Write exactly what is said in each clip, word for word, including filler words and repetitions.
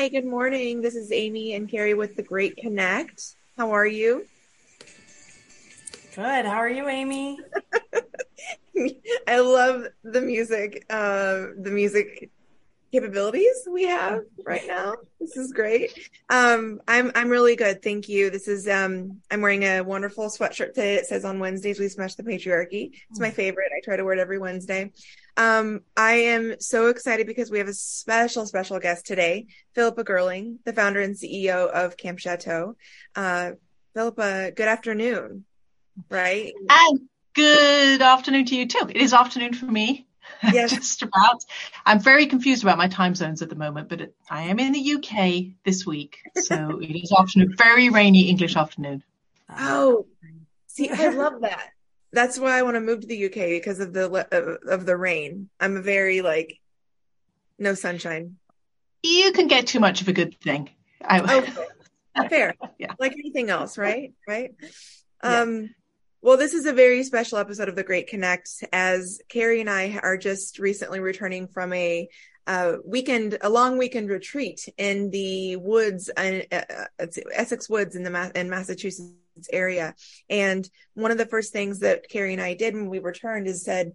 Hi, good morning. This is Amy and Carrie with the Great Connect. How are you? Good. How are you, Amy? I love the music, uh, the music capabilities we have right now. This is great. Um, I'm I'm really good. Thank you. This is um, I'm wearing a wonderful sweatshirt today. It says on Wednesdays we smash the patriarchy. It's my favorite. I try to wear it every Wednesday. Um, I am so excited because we have a special, special guest today, Philippa Girling, the founder and C E O of Camp Chateau. Uh, Philippa, good afternoon. Right. And good afternoon to you too. It is afternoon for me. Yes. Just about. I'm very confused about my time zones at the moment, but it, I am in the U K this week, so it is afternoon. Very rainy English afternoon. Oh, see, I love that. That's why I want to move to the U K because of the of, of the rain. I'm a very like no sunshine. You can get too much of a good thing. I, okay. Fair. Yeah. Like anything else, right? Right. Um. Yeah. Well, this is a very special episode of The Great Connect, as Carrie and I are just recently returning from a uh, weekend, a long weekend retreat in the woods, uh, uh, Essex Woods in the Ma- in Massachusetts area. And one of the first things that Carrie and I did when we returned is said,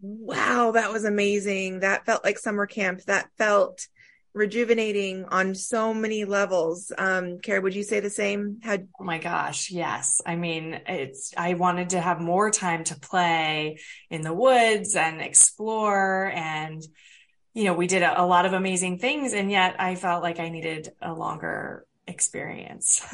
wow, that was amazing. That felt like summer camp. That felt rejuvenating on so many levels. Um, Carrie, would you say the same? How- oh my gosh. Yes. I mean, it's, I wanted to have more time to play in the woods and explore, and, you know, we did a, a lot of amazing things, and yet I felt like I needed a longer experience.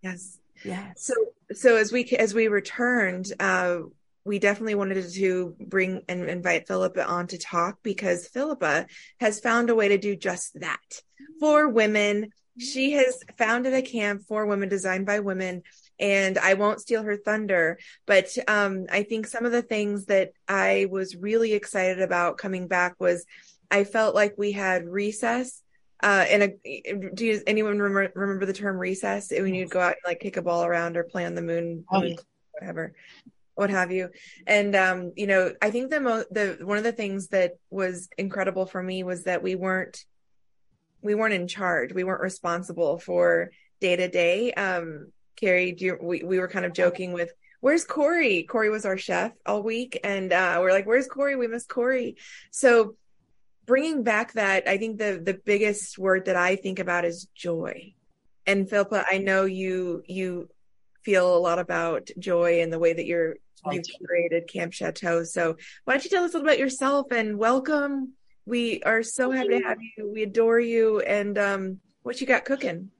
Yes. Yeah. So, so as we, as we returned, uh, we definitely wanted to bring and invite Philippa on to talk, because Philippa has found a way to do just that for women. She has founded a camp for women, designed by women, and I won't steal her thunder, but um, I think some of the things that I was really excited about coming back was I felt like we had recess. Uh, and a, do you, anyone remember, remember the term recess? When you'd go out and like kick a ball around or play on the moon, oh, moon whatever. what have you. And, um, you know, I think the most, the, one of the things that was incredible for me was that we weren't, we weren't in charge. We weren't responsible for day to day. Um, Carrie, do you, we, we were kind of joking with, where's Corey? Corey was our chef all week. And, uh, we're like, where's Corey? We miss Corey. So bringing back that, I think the, the biggest word that I think about is joy. And Philippa, I know you, you, feel a lot about joy and the way that you're you've curated Camp Chateau. So why don't you tell us a little about yourself, and welcome. We are so happy to have you. We adore you. And um, what you got cooking?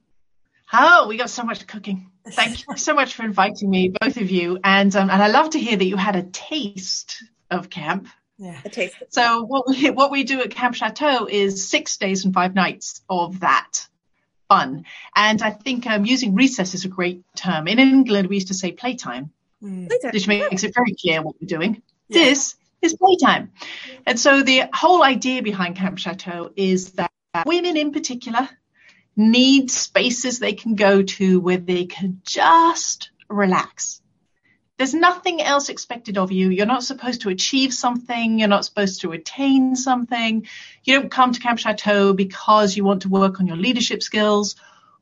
Oh, we got so much cooking. Thank you so much for inviting me, both of you. And um, and I love to hear that you had a taste of camp. Yeah, a taste. So what we, what we do at Camp Chateau is six days and five nights of that. Fun. And I think um, using recess is a great term. In England, we used to say playtime, mm. playtime. which makes it very clear what we're doing. Yeah. This is playtime. And so the whole idea behind Camp Chateau is that women in particular need spaces they can go to where they can just relax. There's nothing else expected of you. You're not supposed to achieve something. You're not supposed to attain something. You don't come to Camp Chateau because you want to work on your leadership skills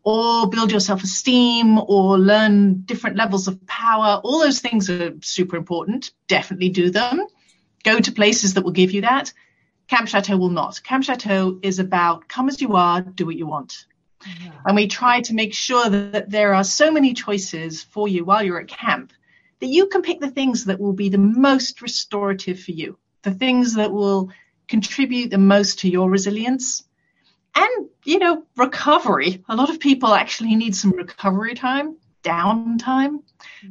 or build your self-esteem or learn different levels of power. All those things are super important. Definitely do them. Go to places that will give you that. Camp Chateau will not. Camp Chateau is about come as you are, do what you want. Yeah. And we try to make sure that there are so many choices for you while you're at camp, that you can pick the things that will be the most restorative for you, the things that will contribute the most to your resilience and, you know, recovery. A lot of people actually need some recovery time, downtime,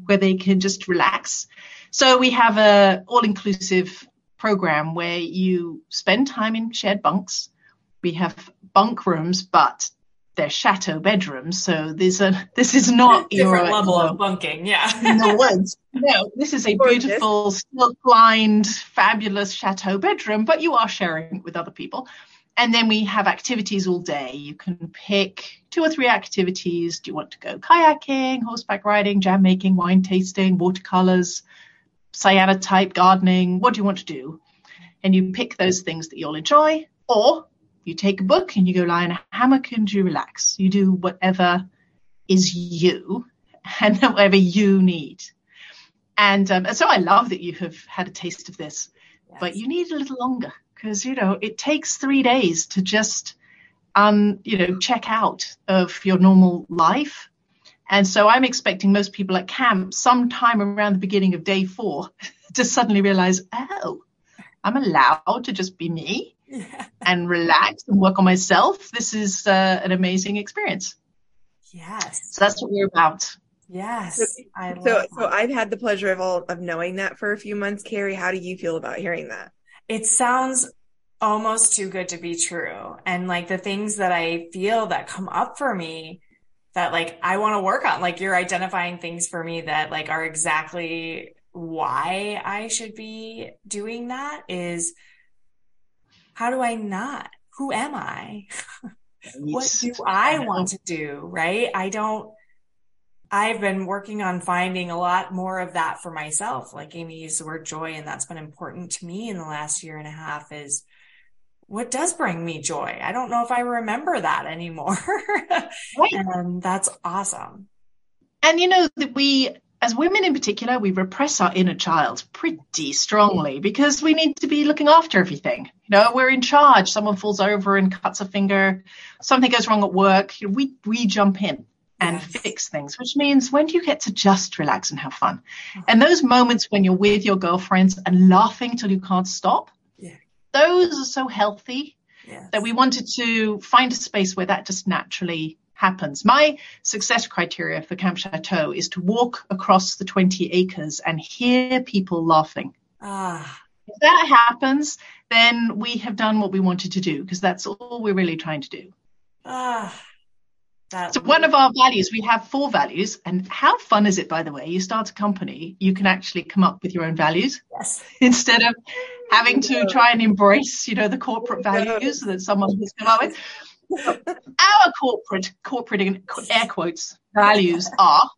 where they can just relax. So we have a all-inclusive program where you spend time in shared bunks. We have bunk rooms, but their chateau bedrooms, so there's a this is not different your, level of bunking, yeah. In the woods. No, this is a beautiful, silk lined, fabulous chateau bedroom, but you are sharing with other people. And then we have activities all day. You can pick two or three activities. Do you want to go kayaking, horseback riding, jam making, wine tasting, watercolors, cyanotype gardening? What do you want to do? And you pick those things that you'll enjoy, or You take a book and you go lie in a hammock and you relax. You do whatever is you and whatever you need. And um, so I love that you have had a taste of this, yes. But you need a little longer because, you know, it takes three days to just, um, you know, check out of your normal life. And so I'm expecting most people at camp sometime around the beginning of day four to suddenly realize, oh, I'm allowed to just be me yeah. and relax and work on myself. This is uh, an amazing experience. Yes. So that's what we're about. Yes. So, I love so, so I've had the pleasure of all of knowing that for a few months. Carrie, how do you feel about hearing that? It sounds almost too good to be true. And like the things that I feel that come up for me that like I want to work on, like you're identifying things for me that like are exactly why I should be doing that is how do I not? Who am I? What do I want to do? Right? I don't, I've been working on finding a lot more of that for myself. Like Amy used the word joy, and that's been important to me in the last year and a half is what does bring me joy? I don't know if I remember that anymore. Right. And that's awesome. And you know, that we, as women in particular, we repress our inner child pretty strongly because we need to be looking after everything. You know, we're in charge. Someone falls over and cuts a finger. Something goes wrong at work. You know, we, we jump in and yes. fix things, which means when do you get to just relax and have fun? And those moments when you're with your girlfriends and laughing till you can't stop, yeah. those are so healthy yes. that we wanted to find a space where that just naturally happens. My success criteria for Camp Chateau is to walk across the twenty acres and hear people laughing. Ah. If that happens, then we have done what we wanted to do because that's all we're really trying to do. Ah. That so one of our values, we have four values. And how fun is it, by the way, you start a company, you can actually come up with your own values yes. instead of having to try and embrace, you know, the corporate values that someone has come up with. Our corporate, corporate in air quotes, values are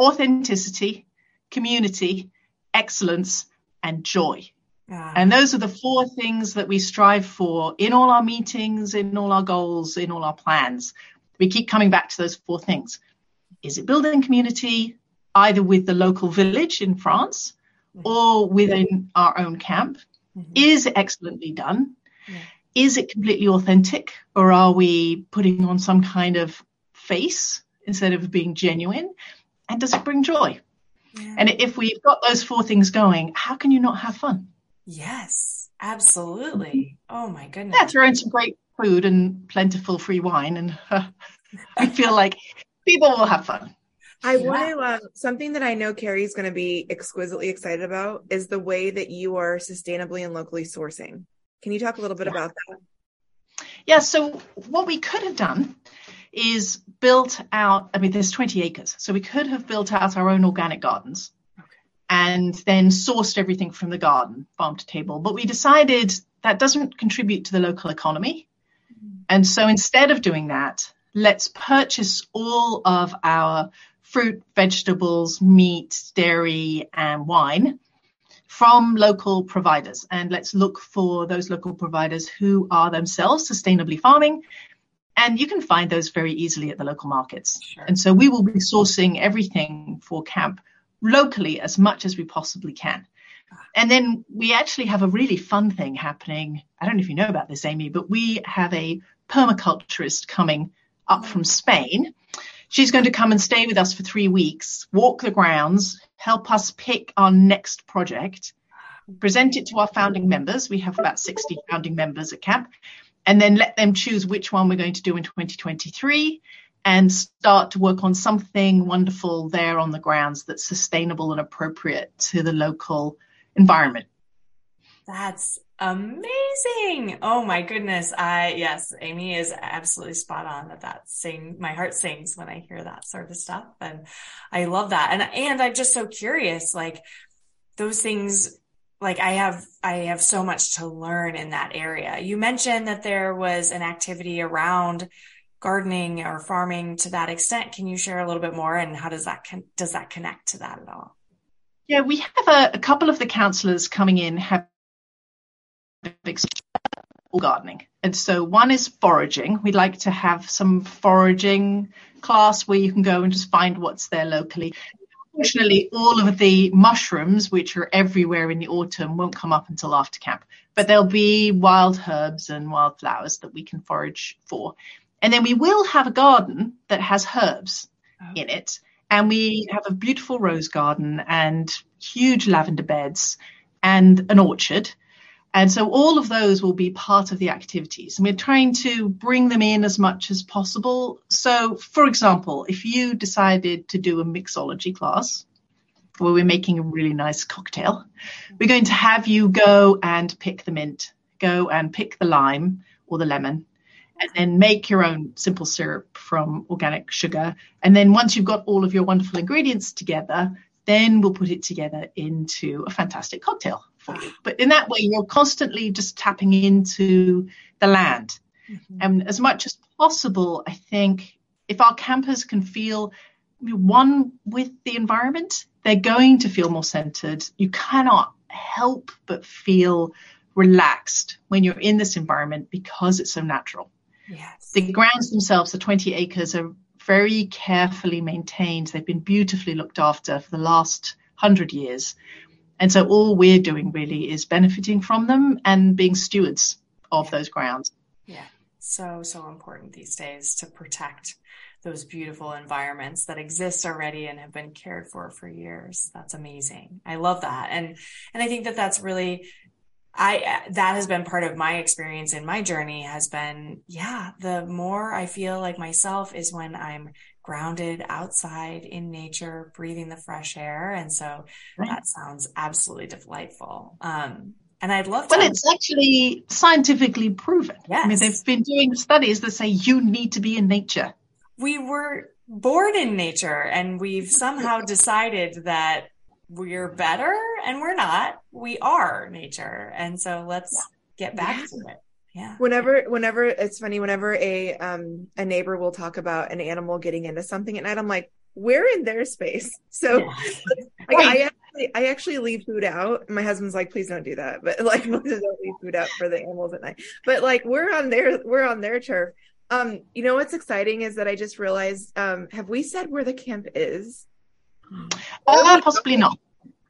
authenticity, community, excellence, and joy. Yeah. And those are the four things that we strive for in all our meetings, in all our goals, in all our plans. We keep coming back to those four things. Is it building community, either with the local village in France mm-hmm. or within our own camp? Mm-hmm. Is it excellently done? Yeah. Is it completely authentic, or are we putting on some kind of face instead of being genuine? And does it bring joy? Yeah. And if we've got those four things going, how can you not have fun? Yes, absolutely. Oh, my goodness. Yeah, throwing some great food and plentiful free wine, and uh, I feel like people will have fun. I yeah. want to, um, something that I know Carrie's going to be exquisitely excited about is the way that you are sustainably and locally sourcing. Can you talk a little bit yeah. about that? Yeah, so what we could have done is built out, I mean, there's twenty acres, so we could have built out our own organic gardens okay. and then sourced everything from the garden, farm to table, but we decided that doesn't contribute to the local economy. And so instead of doing that, let's purchase all of our fruit, vegetables, meat, dairy, and wine from local providers. And let's look for those local providers who are themselves sustainably farming. And you can find those very easily at the local markets. Sure. And so we will be sourcing everything for camp locally as much as we possibly can. And then we actually have a really fun thing happening. I don't know if you know about this, Amy, but we have a permaculturist coming up from Spain. She's going to come and stay with us for three weeks, walk the grounds, help us pick our next project, present it to our founding members. We have about sixty founding members at camp, and then let them choose which one we're going to do in twenty twenty-three and start to work on something wonderful there on the grounds that's sustainable and appropriate to the local environment. That's amazing. Oh my goodness. I, yes, Amy is absolutely spot on that that sing, my heart sings when I hear that sort of stuff. And I love that. And, and I'm just so curious, like those things, like I have, I have so much to learn in that area. You mentioned that there was an activity around gardening or farming to that extent. Can you share a little bit more, and how does that, con- does that connect to that at all? Yeah, we have a, a couple of the councillors coming in have gardening. And so one is foraging. We like to have some foraging class where you can go and just find what's there locally. Unfortunately, all of the mushrooms, which are everywhere in the autumn, won't come up until after camp. But there'll be wild herbs and wild flowers that we can forage for. And then we will have a garden that has herbs oh. in it. And we have a beautiful rose garden and huge lavender beds and an orchard. And so all of those will be part of the activities. And we're trying to bring them in as much as possible. So, for example, if you decided to do a mixology class where we're making a really nice cocktail, we're going to have you go and pick the mint, go and pick the lime or the lemon, and then make your own simple syrup from organic sugar. And then once you've got all of your wonderful ingredients together, then we'll put it together into a fantastic cocktail for you. But in that way, you're constantly just tapping into the land. Mm-hmm. And as much as possible, I think if our campers can feel one with the environment, they're going to feel more centered. You cannot help but feel relaxed when you're in this environment because it's so natural. Yes. The grounds themselves, the twenty acres, are very carefully maintained. They've been beautifully looked after for the last hundred years. And so all we're doing really is benefiting from them and being stewards of those grounds. Yeah, so, so important these days to protect those beautiful environments that exist already and have been cared for for years. That's amazing. I love that. And, and I think that that's really... I, that has been part of my experience in my journey has been, yeah, the more I feel like myself is when I'm grounded outside in nature, breathing the fresh air. And so right. that sounds absolutely delightful. Um, and I'd love to. Well, it's actually scientifically proven. Yes. I mean, they've been doing studies that say you need to be in nature. We were born in nature and we've somehow decided that we're better and we're not, we are nature. And so let's yeah. get back yeah. to it. Yeah. Whenever, whenever it's funny, whenever a, um, a neighbor will talk about an animal getting into something at night, I'm like, we're in their space. So yeah. like, right. I actually, I actually leave food out. My husband's like, please don't do that. But like, don't leave food out for the animals at night, but like we're on their, we're on their turf. Um, you know, what's exciting is that I just realized, um, have we said where the camp is? Uh, possibly not.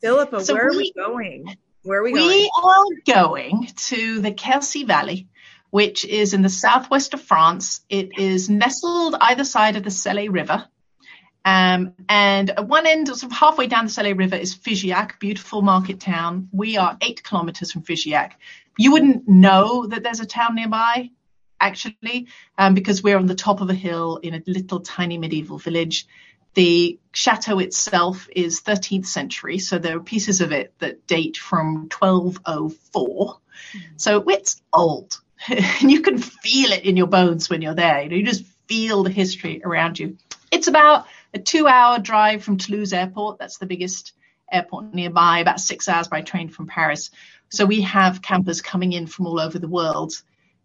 Philippa, so where we, are we going? Where are we, we going? We are going to the Kelsey Valley, which is in the southwest of France. It is nestled either side of the Célé River. Um, and at one end, sort of halfway down the Célé River, is Figeac, beautiful market town. We are eight kilometers from Figeac. You wouldn't know that there's a town nearby, actually, um, because we're on the top of a hill in a little tiny medieval village. The chateau itself is thirteenth century, so there are pieces of it that date from twelve oh four. So it's old. And you can feel it in your bones when you're there. You know, you just feel the history around you. It's about a two-hour drive from Toulouse Airport. That's the biggest airport nearby, about six hours by train from Paris. So we have campers coming in from all over the world,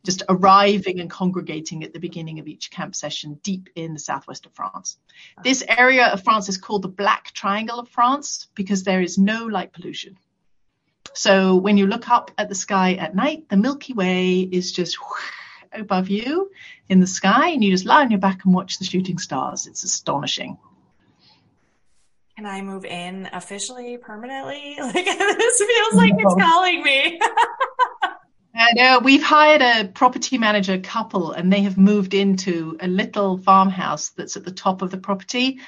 just arriving and congregating at the beginning of each camp session deep in the southwest of France. This area of France is called the Black Triangle of France because there is no light pollution. So when you look up at the sky at night, the Milky Way is just whoosh, above you in the sky, and you just lie on your back and watch the shooting stars. It's astonishing. Can I move in officially, permanently? Like this feels like no. It's calling me. And uh, we've hired a property manager couple, and they have moved into a little farmhouse that's at the top of the property.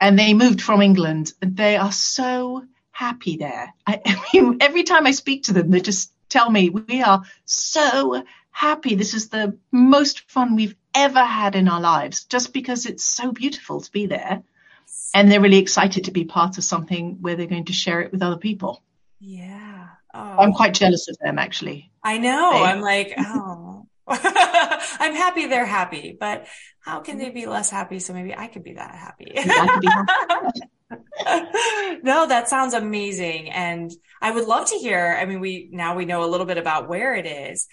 And they moved from England, and they are so happy there. I, I mean, every time I speak to them, they just tell me, we are so happy. This is the most fun we've ever had in our lives, just because it's so beautiful to be there. And they're really excited to be part of something where they're going to share it with other people. Yeah. Oh. I'm quite jealous of them, actually. I know. They, I'm like, oh, I'm happy they're happy, but how can they be less happy? So maybe I could be that happy. I could be happy. No, that sounds amazing. And I would love to hear, I mean, we, now we know a little bit about where it is.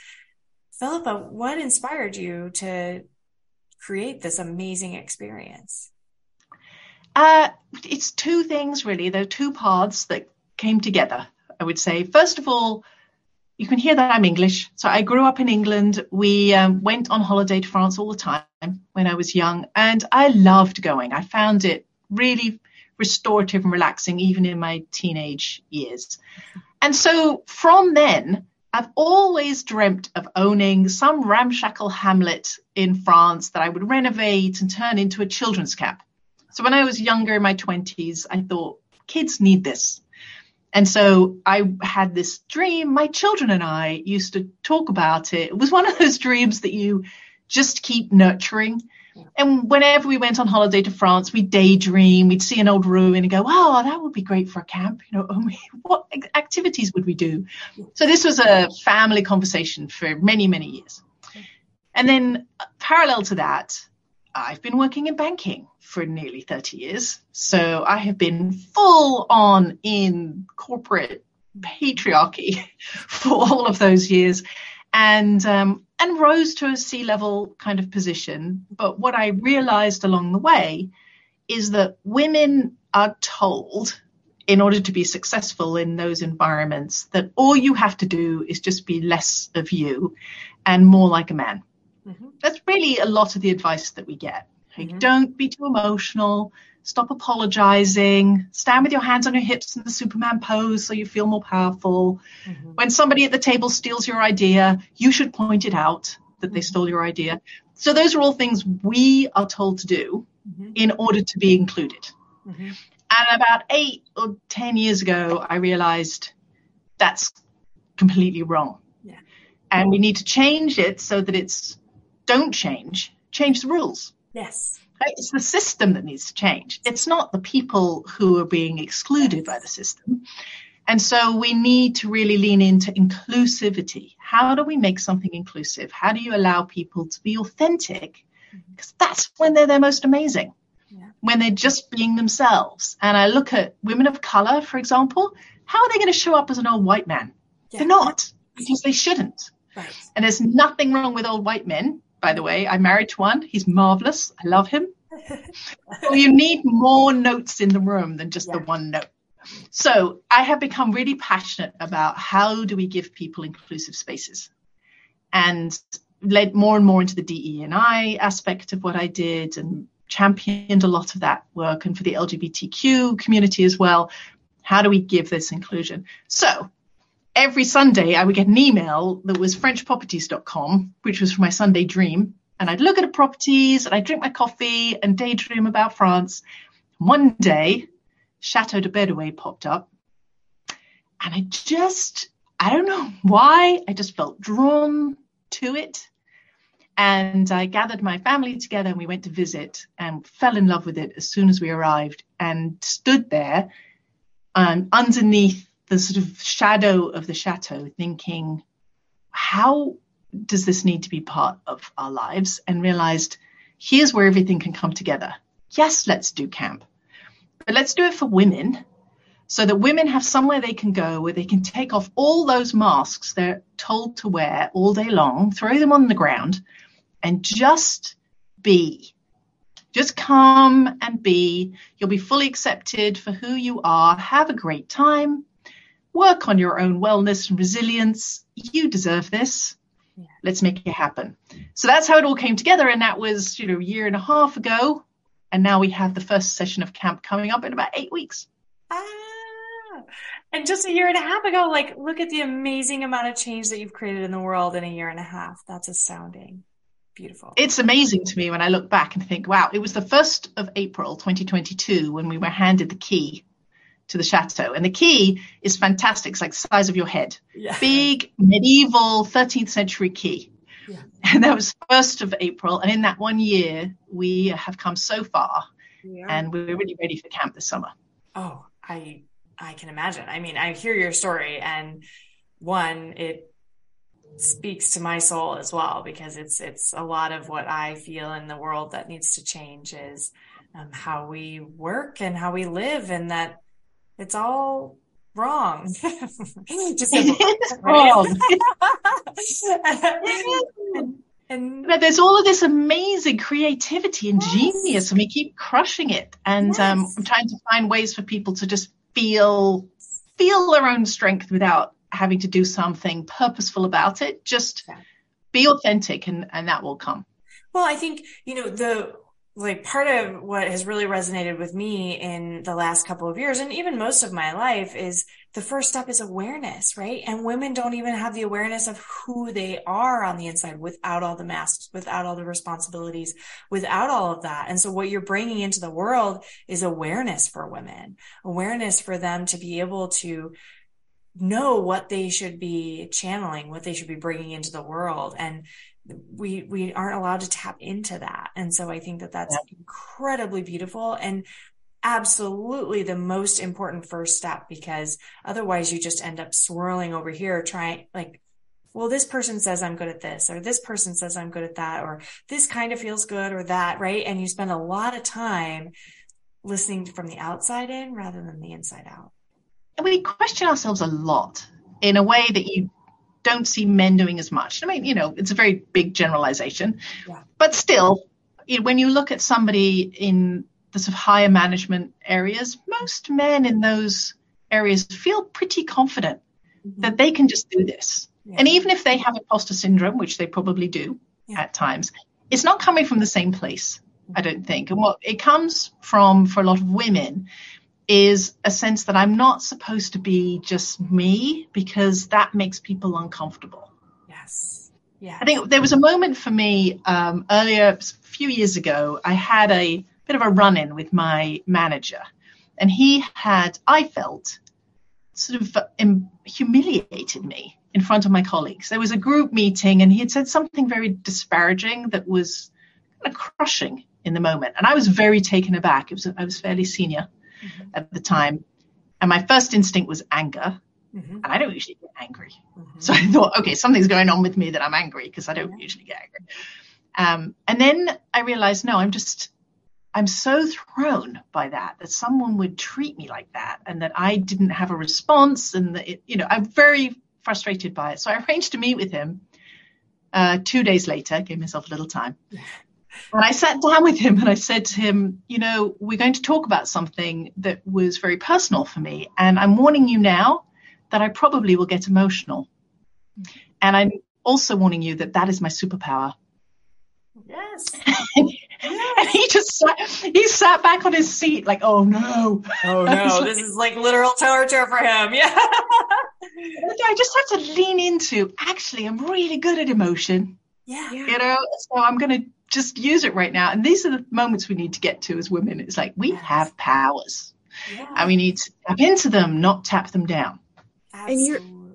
Philippa, what inspired you to create this amazing experience? Uh, it's two things, really. There are two paths that came together, I would say. First of all, You can hear that I'm English. So I grew up in England. We um, went on holiday to France all the time when I was young, and I loved going. I found it really restorative and relaxing, even in my teenage years. And so from then, I've always dreamt of owning some ramshackle hamlet in France that I would renovate and turn into a children's camp. So when I was younger, in my twenties, I thought, kids need this. And so I had this dream. My children and I used to talk about it. It was one of those dreams that you just keep nurturing. And whenever we went on holiday to France, we'd daydream. We'd see an old ruin and go, oh, that would be great for a camp. You know, what activities would we do? So this was a family conversation for many, many years. And then parallel to that, I've been working in banking for nearly thirty years. So I have been full on in corporate patriarchy for all of those years, and um, and rose to a C-level kind of position. But what I realized along the way is that women are told, in order to be successful in those environments, that all you have to do is just be less of you and more like a man. Mm-hmm. That's really a lot of the advice that we get. Like, mm-hmm. Don't be too emotional. Stop apologizing. Stand with your hands on your hips in the Superman pose so you feel more powerful. Mm-hmm. When somebody at the table steals your idea, you should point it out that mm-hmm. they stole your idea. So those are all things we are told to do mm-hmm. in order to be included. Mm-hmm. And about eight or ten years ago, I realized that's completely wrong. Yeah. And mm-hmm. we need to change it so that it's don't change, change the rules. Yes. It's the system that needs to change. It's not the people who are being excluded by the system. And so we need to really lean into inclusivity. How do we make something inclusive? How do you allow people to be authentic? Because that's when they're their most amazing, yeah. when they're just being themselves. And I look at women of color, for example. How are they going to show up as an old white man? Yeah. They're not, because they shouldn't. Right. And there's nothing wrong with old white men. By the way, I'm married to one. He's marvelous. I love him. Well, you need more notes in the room than just yeah. the one note. So I have become really passionate about how do we give people inclusive spaces, and led more and more into the D E and I aspect of what I did, and championed a lot of that work. And for the L G B T Q community as well, how do we give this inclusion? So every Sunday, I would get an email that was French properties dot com, which was for my Sunday dream. And I'd look at the properties, and I'd drink my coffee and daydream about France. One day, Chateau de Bedouet popped up. And I just, I don't know why, I just felt drawn to it. And I gathered my family together, and we went to visit, and fell in love with it as soon as we arrived, and stood there um, underneath the sort of shadow of the chateau, thinking, how does this need to be part of our lives? And realized, here's where everything can come together. Yes, let's do camp, but let's do it for women, so that women have somewhere they can go where they can take off all those masks they're told to wear all day long, throw them on the ground, and just be. Just come and be. You'll be fully accepted for who you are. Have a great time. Work on your own wellness and resilience. You deserve this. Yeah. Let's make it happen. So that's how it all came together. And that was, you know, a year and a half ago. And now we have the first session of camp coming up in about eight weeks. Ah, and just a year and a half ago, like, look at the amazing amount of change that you've created in the world in a year and a half. That's astounding. Beautiful. It's amazing to me when I look back and think, wow, it was the first of April twenty twenty-two when we were handed the key to the chateau. And the key is fantastic. It's like the size of your head. Yeah. Big, medieval, thirteenth century key. Yeah. And that was first of April. And in that one year, we have come so far. Yeah. And we're really ready for camp this summer. Oh, I I can imagine. I mean, I hear your story. And one, it speaks to my soul as well, because it's it's a lot of what I feel in the world that needs to change is um, how we work and how we live, and that it's all wrong. Just it is wrong. It is. And, but there's all of this amazing creativity and yes. genius, and we keep crushing it. And yes. um, I'm trying to find ways for people to just feel feel their own strength without having to do something purposeful about it. Just yeah. be authentic, and, and that will come. Well, I think, you know, the like part of what has really resonated with me in the last couple of years, and even most of my life, is the first step is awareness, right? And women don't even have the awareness of who they are on the inside without all the masks, without all the responsibilities, without all of that. And so what you're bringing into the world is awareness for women, awareness for them to be able to know what they should be channeling, what they should be bringing into the world. And we, we aren't allowed to tap into that. And so I think that that's yeah. incredibly beautiful and absolutely the most important first step, because otherwise you just end up swirling over here trying like, well, this person says I'm good at this, or this person says I'm good at that, or this kind of feels good or that. Right. And you spend a lot of time listening from the outside in rather than the inside out. And we question ourselves a lot in a way that you don't see men doing as much. I mean, you know, it's a very big generalization, yeah. but still, when you look at somebody in the sort of higher management areas, most men in those areas feel pretty confident mm-hmm. that they can just do this. Yeah. And even if they have imposter syndrome, which they probably do yeah. at times, it's not coming from the same place, mm-hmm. I don't think. And what it comes from for a lot of women is a sense that I'm not supposed to be just me, because that makes people uncomfortable. Yes. Yeah. I think there was a moment for me um, earlier, a few years ago, I had a bit of a run-in with my manager, and he had, I felt, sort of um, humiliated me in front of my colleagues. There was a group meeting, and he had said something very disparaging that was kind of crushing in the moment. And I was very taken aback. It was, I was fairly senior mm-hmm. at the time. And my first instinct was anger. Mm-hmm. And I don't usually get angry. Mm-hmm. So I thought, okay, something's going on with me that I'm angry, because I don't yeah. usually get angry. Um, and then I realized, no, I'm just... I'm so thrown by that, that someone would treat me like that, and that I didn't have a response, and that it, you know, I'm very frustrated by it. So I arranged to meet with him uh, two days later, gave myself a little time. And I sat down with him and I said to him, you know, we're going to talk about something that was very personal for me. And I'm warning you now that I probably will get emotional. And I'm also warning you that that is my superpower. Yes. And he just he sat back on his seat like, oh no, oh no, this is like literal torture for him. Yeah. I just had to lean into, actually, I'm really good at emotion. Yeah. You know, so I'm going to just use it right now. And these are the moments we need to get to as women. It's like we yes. have powers, yeah. and we need to tap into them, not tap them down. Absolutely. And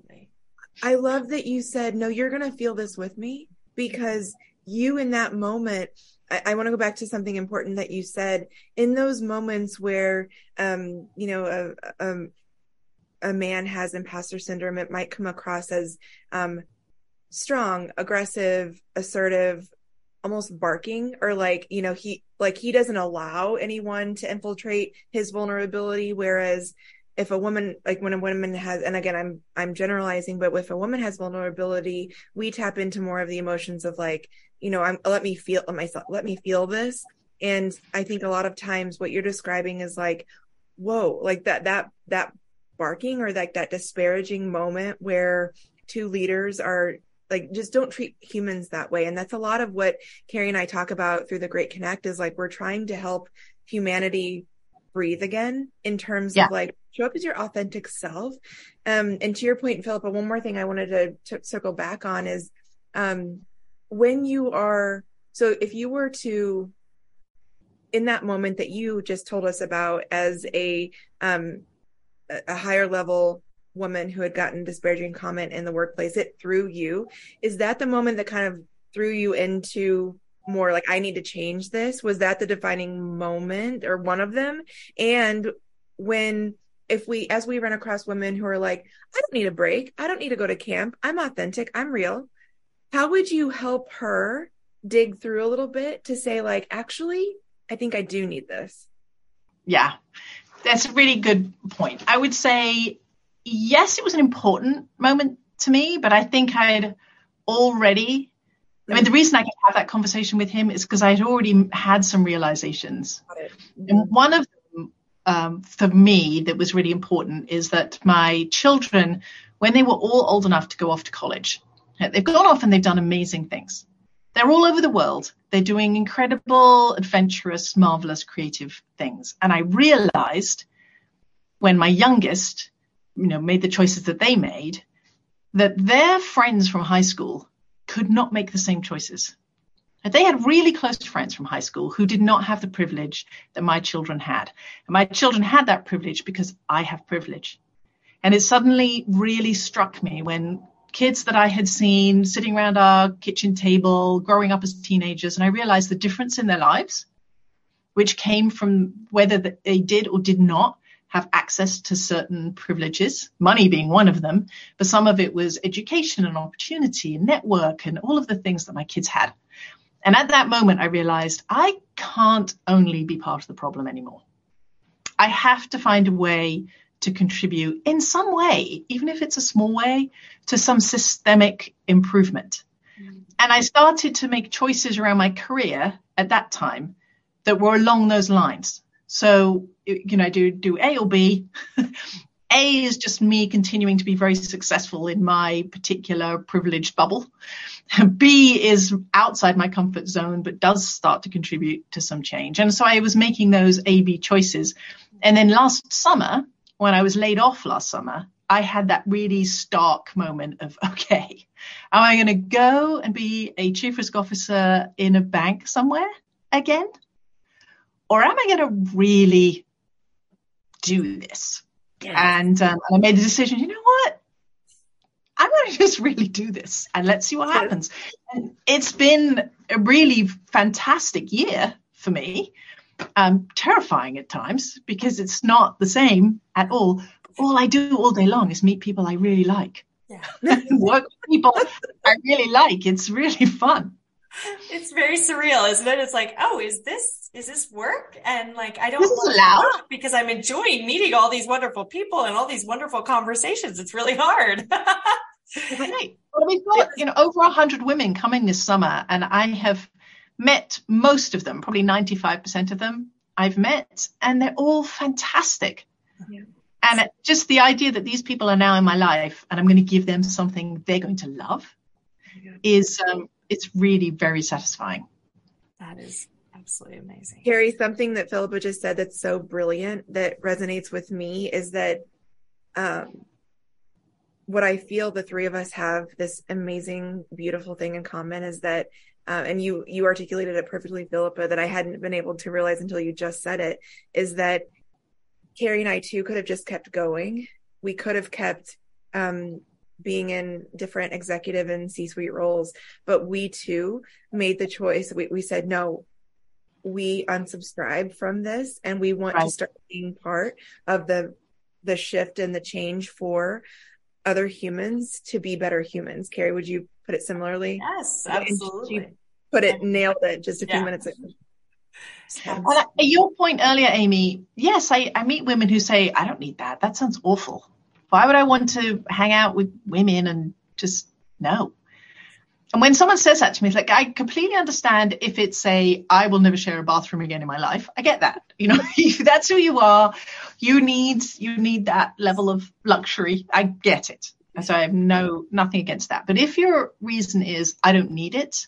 you're, I love that you said, no, you're going to feel this with me, because you in that moment. I want to go back to something important that you said in those moments where, um, you know, a, a, a man has imposter syndrome. It might come across as um, strong, aggressive, assertive, almost barking, or like, you know, he like he doesn't allow anyone to infiltrate his vulnerability. Whereas if a woman, like when a woman has, and again, I'm I'm generalizing, but if a woman has vulnerability, we tap into more of the emotions of like, you know, I'm, let me feel myself, let me feel this. And I think a lot of times what you're describing is like, whoa, like that, that, that barking or like that disparaging moment where two leaders are like, just don't treat humans that way. And that's a lot of what Carrie and I talk about through the Great Connect is like, we're trying to help humanity breathe again in terms yeah. of like, show up as your authentic self. Um, and to your point, Philippa, one more thing I wanted to t- circle back on is, um, when you are, so if you were to, in that moment that you just told us about as a, um, a higher level woman who had gotten disparaging comment in the workplace, it threw you, is that the moment that kind of threw you into more like, I need to change this? Was that the defining moment or one of them? And when, if we, as we run across women who are like, I don't need a break. I don't need to go to camp. I'm authentic. I'm real. How would you help her dig through a little bit to say like, actually, I think I do need this? Yeah, that's a really good point. I would say, yes, it was an important moment to me, but I think I'd already, I mean, the reason I could have that conversation with him is because I'd already had some realizations. And one of them um, for me that was really important is that my children when they were all old enough to go off to college. They've gone off and they've done amazing things. They're all over the world. They're doing incredible, adventurous, marvelous, creative things. And I realized when my youngest, you know, made the choices that they made, that their friends from high school could not make the same choices. And they had really close friends from high school who did not have the privilege that my children had. And my children had that privilege because I have privilege. And it suddenly really struck me when kids that I had seen sitting around our kitchen table, growing up as teenagers, and I realized the difference in their lives, which came from whether they did or did not have access to certain privileges, money being one of them, but some of it was education and opportunity and network and all of the things that my kids had. And at that moment, I realized I can't only be part of the problem anymore. I have to find a way to contribute in some way, even if it's a small way, to some systemic improvement. Mm-hmm. And I started to make choices around my career at that time that were along those lines. So, you know, do do A or B. A is just me continuing to be very successful in my particular privileged bubble. B is outside my comfort zone, but does start to contribute to some change. And so I was making those A, B choices. And then last summer, when I was laid off last summer, I had that really stark moment of, okay, am I going to go and be a chief risk officer in a bank somewhere again? Or am I going to really do this? Yes. And um, I made the decision, you know what? I'm going to just really do this and let's see what happens. And it's been a really fantastic year for me. Um, terrifying at times because it's not the same at all. All I do all day long is meet people I really like. Yeah. Work with people I really like. It's really fun. It's very surreal, isn't it? It's like, oh, is this is this work? And like, I don't this want is allowed. Because I'm enjoying meeting all these wonderful people and all these wonderful conversations. It's really hard. Right. Well, we've got you know over a hundred women coming this summer, and I have met most of them, probably ninety-five percent of them I've met, and they're all fantastic. Yeah. And just the idea that these people are now in my life and I'm going to give them something they're going to love yeah. is um, it's really very satisfying. That is absolutely amazing. Carrie, something that Philippa just said that's so brilliant that resonates with me is that um, what I feel the three of us have this amazing, beautiful thing in common is that Uh, and you you articulated it perfectly, Philippa, that I hadn't been able to realize until you just said it, is that Carrie and I, too, could have just kept going. We could have kept um, being in different executive and C-suite roles, but we, too, made the choice. We, we said, no, we unsubscribe from this, and we want right. to start being part of the the shift and the change for other humans to be better humans. Carrie, would you put it similarly? Yes, absolutely. She put it, nailed it just a few yeah. minutes ago. So. Well, at your point earlier, Amy, yes, I, I meet women who say, I don't need that. That sounds awful. Why would I want to hang out with women and just no? And when someone says that to me, it's like, I completely understand if it's a, I will never share a bathroom again in my life. I get that. You know, that's who you are. You need, you need that level of luxury. I get it. And so I have no, nothing against that. But if your reason is, I don't need it,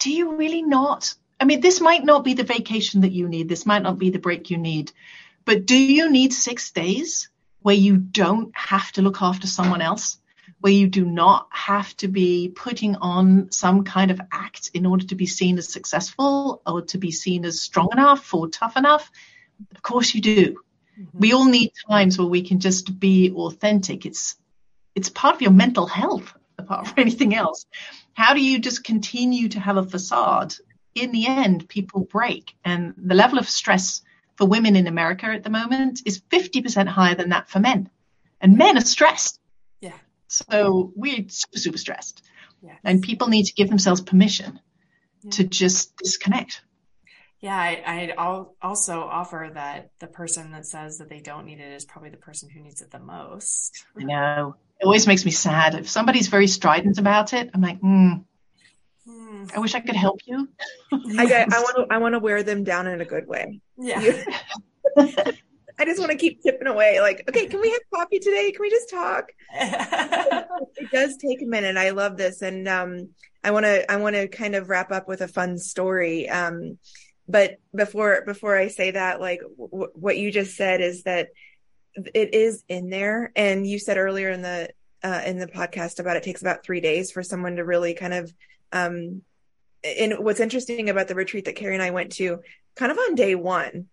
do you really not? I mean, this might not be the vacation that you need. This might not be the break you need. But do you need six days where you don't have to look after someone else? Where you do not have to be putting on some kind of act in order to be seen as successful or to be seen as strong enough or tough enough? Of course you do. Mm-hmm. We all need times where we can just be authentic. It's it's part of your mental health, apart from anything else. How do you just continue to have a facade? In the end, people break. And the level of stress for women in America at the moment is fifty percent higher than that for men. And men are stressed. So we're super, super stressed. Yes. And people need to give themselves permission yeah. to just disconnect. Yeah, I, I also offer that the person that says that they don't need it is probably the person who needs it the most. I know. It always makes me sad. If somebody's very strident about it, I'm like, mm, mm. I wish I could help you. I, I want to I want to wear them down in a good way. Yeah. I just want to keep tipping away. Like, okay, can we have coffee today? Can we just talk? It does take a minute. I love this. And um, I want to, I want to kind of wrap up with a fun story. Um, but before, before I say that, like w- what you just said is that it is in there. And you said earlier in the, uh, in the podcast about, it takes about three days for someone to really kind of, um, and what's interesting about the retreat that Carrie and I went to, kind of on day one,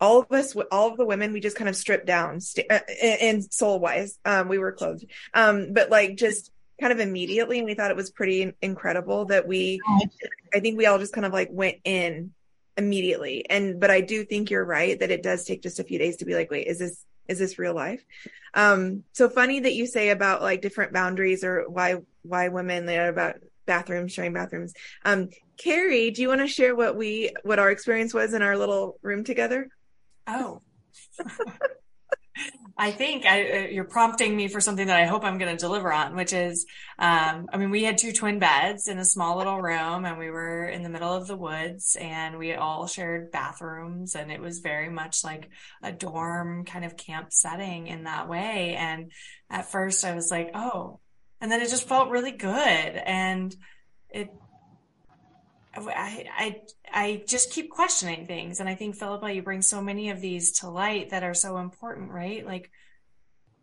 all of us, all of the women, we just kind of stripped down st- uh, and soul wise, um, we were clothed. Um, but like just kind of immediately, and we thought it was pretty incredible that we, I think we all just kind of like went in immediately. And, but I do think you're right that it does take just a few days to be like, wait, is this, is this real life? Um, so funny that you say about like different boundaries or why, why women, they're about bathrooms, sharing bathrooms. Um, Carrie, do you want to share what we, what our experience was in our little room together? Oh, I think I, you're prompting me for something that I hope I'm going to deliver on, which is, um, I mean, we had two twin beds in a small little room, and we were in the middle of the woods, and we all shared bathrooms, and it was very much like a dorm kind of camp setting in that way. And at first I was like, oh, and then it just felt really good. And it, I, I, I just keep questioning things. And I think, Philippa, you bring so many of these to light that are so important, right? Like,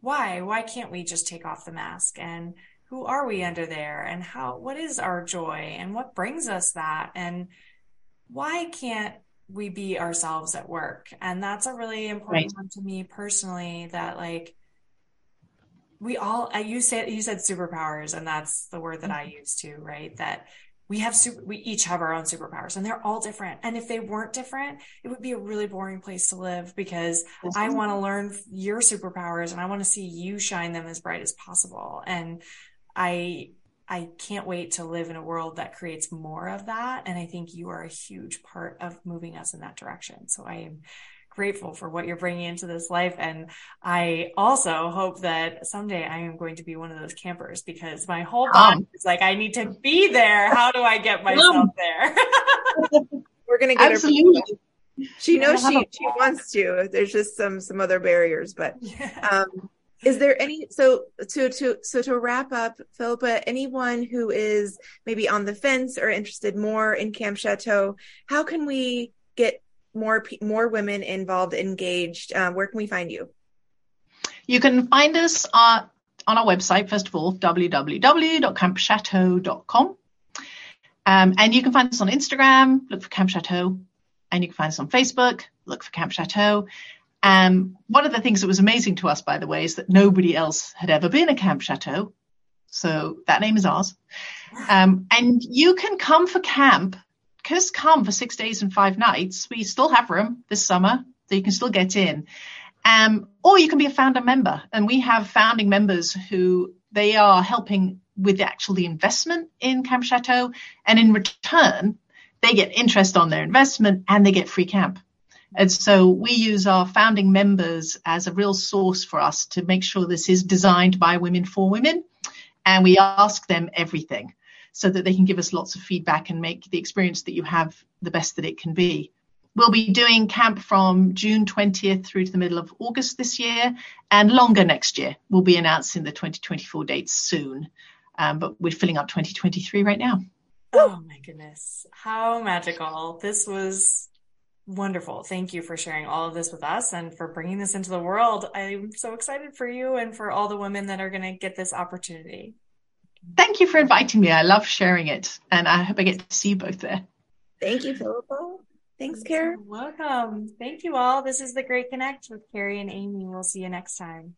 why, why can't we just take off the mask? And who are we under there? And how, what is our joy and what brings us that? And why can't we be ourselves at work? And that's a really important right. one to me personally, that like, we all, you said, you said superpowers, and that's the word that mm-hmm. I use too, right? That We have super, we each have our own superpowers, and they're all different. And if they weren't different, it would be a really boring place to live, because mm-hmm. I want to learn your superpowers, and I want to see you shine them as bright as possible. And I, I can't wait to live in a world that creates more of that. And I think you are a huge part of moving us in that direction. So I am grateful for what you're bringing into this life. And I also hope that someday I am going to be one of those campers, because my whole body um, is like, I need to be there. How do I get myself um, there? We're going to get absolutely. her. She knows she, she wants to. There's just some, some other barriers, but yeah. um, is there any, so to, to, so to wrap up, Philippa, anyone who is maybe on the fence or interested more in Camp Chateau, how can we get more more women involved, engaged? Uh, where can we find you? You can find us uh, on our website, first of all, w w w dot camp chateau dot com. Um, and you can find us on Instagram, look for Camp Chateau. And you can find us on Facebook, look for Camp Chateau. Um, one of the things that was amazing to us, by the way, is that nobody else had ever been at Camp Chateau. So that name is ours. Um, and you can come for camp. Just come for six days and five nights. We still have room this summer, so you can still get in. Um, or you can be a founder member. And we have founding members who, they are helping with actually the investment in Camp Chateau. And in return, they get interest on their investment, and they get free camp. And so we use our founding members as a real source for us to make sure this is designed by women for women. And we ask them everything, so that they can give us lots of feedback and make the experience that you have the best that it can be. We'll be doing camp from June twentieth through to the middle of August this year, and longer next year. We'll be announcing the twenty twenty-four dates soon, um, but we're filling up twenty twenty-three right now. Oh my goodness, how magical. This was wonderful. Thank you for sharing all of this with us and for bringing this into the world. I'm so excited for you and for all the women that are going to get this opportunity. Thank you for inviting me. I love sharing it, and I hope I get to see you both there. Thank you, Philippa. Thanks, Carrie. Welcome. Thank you all. This is The Great Connect with Carrie and Amy. We'll see you next time.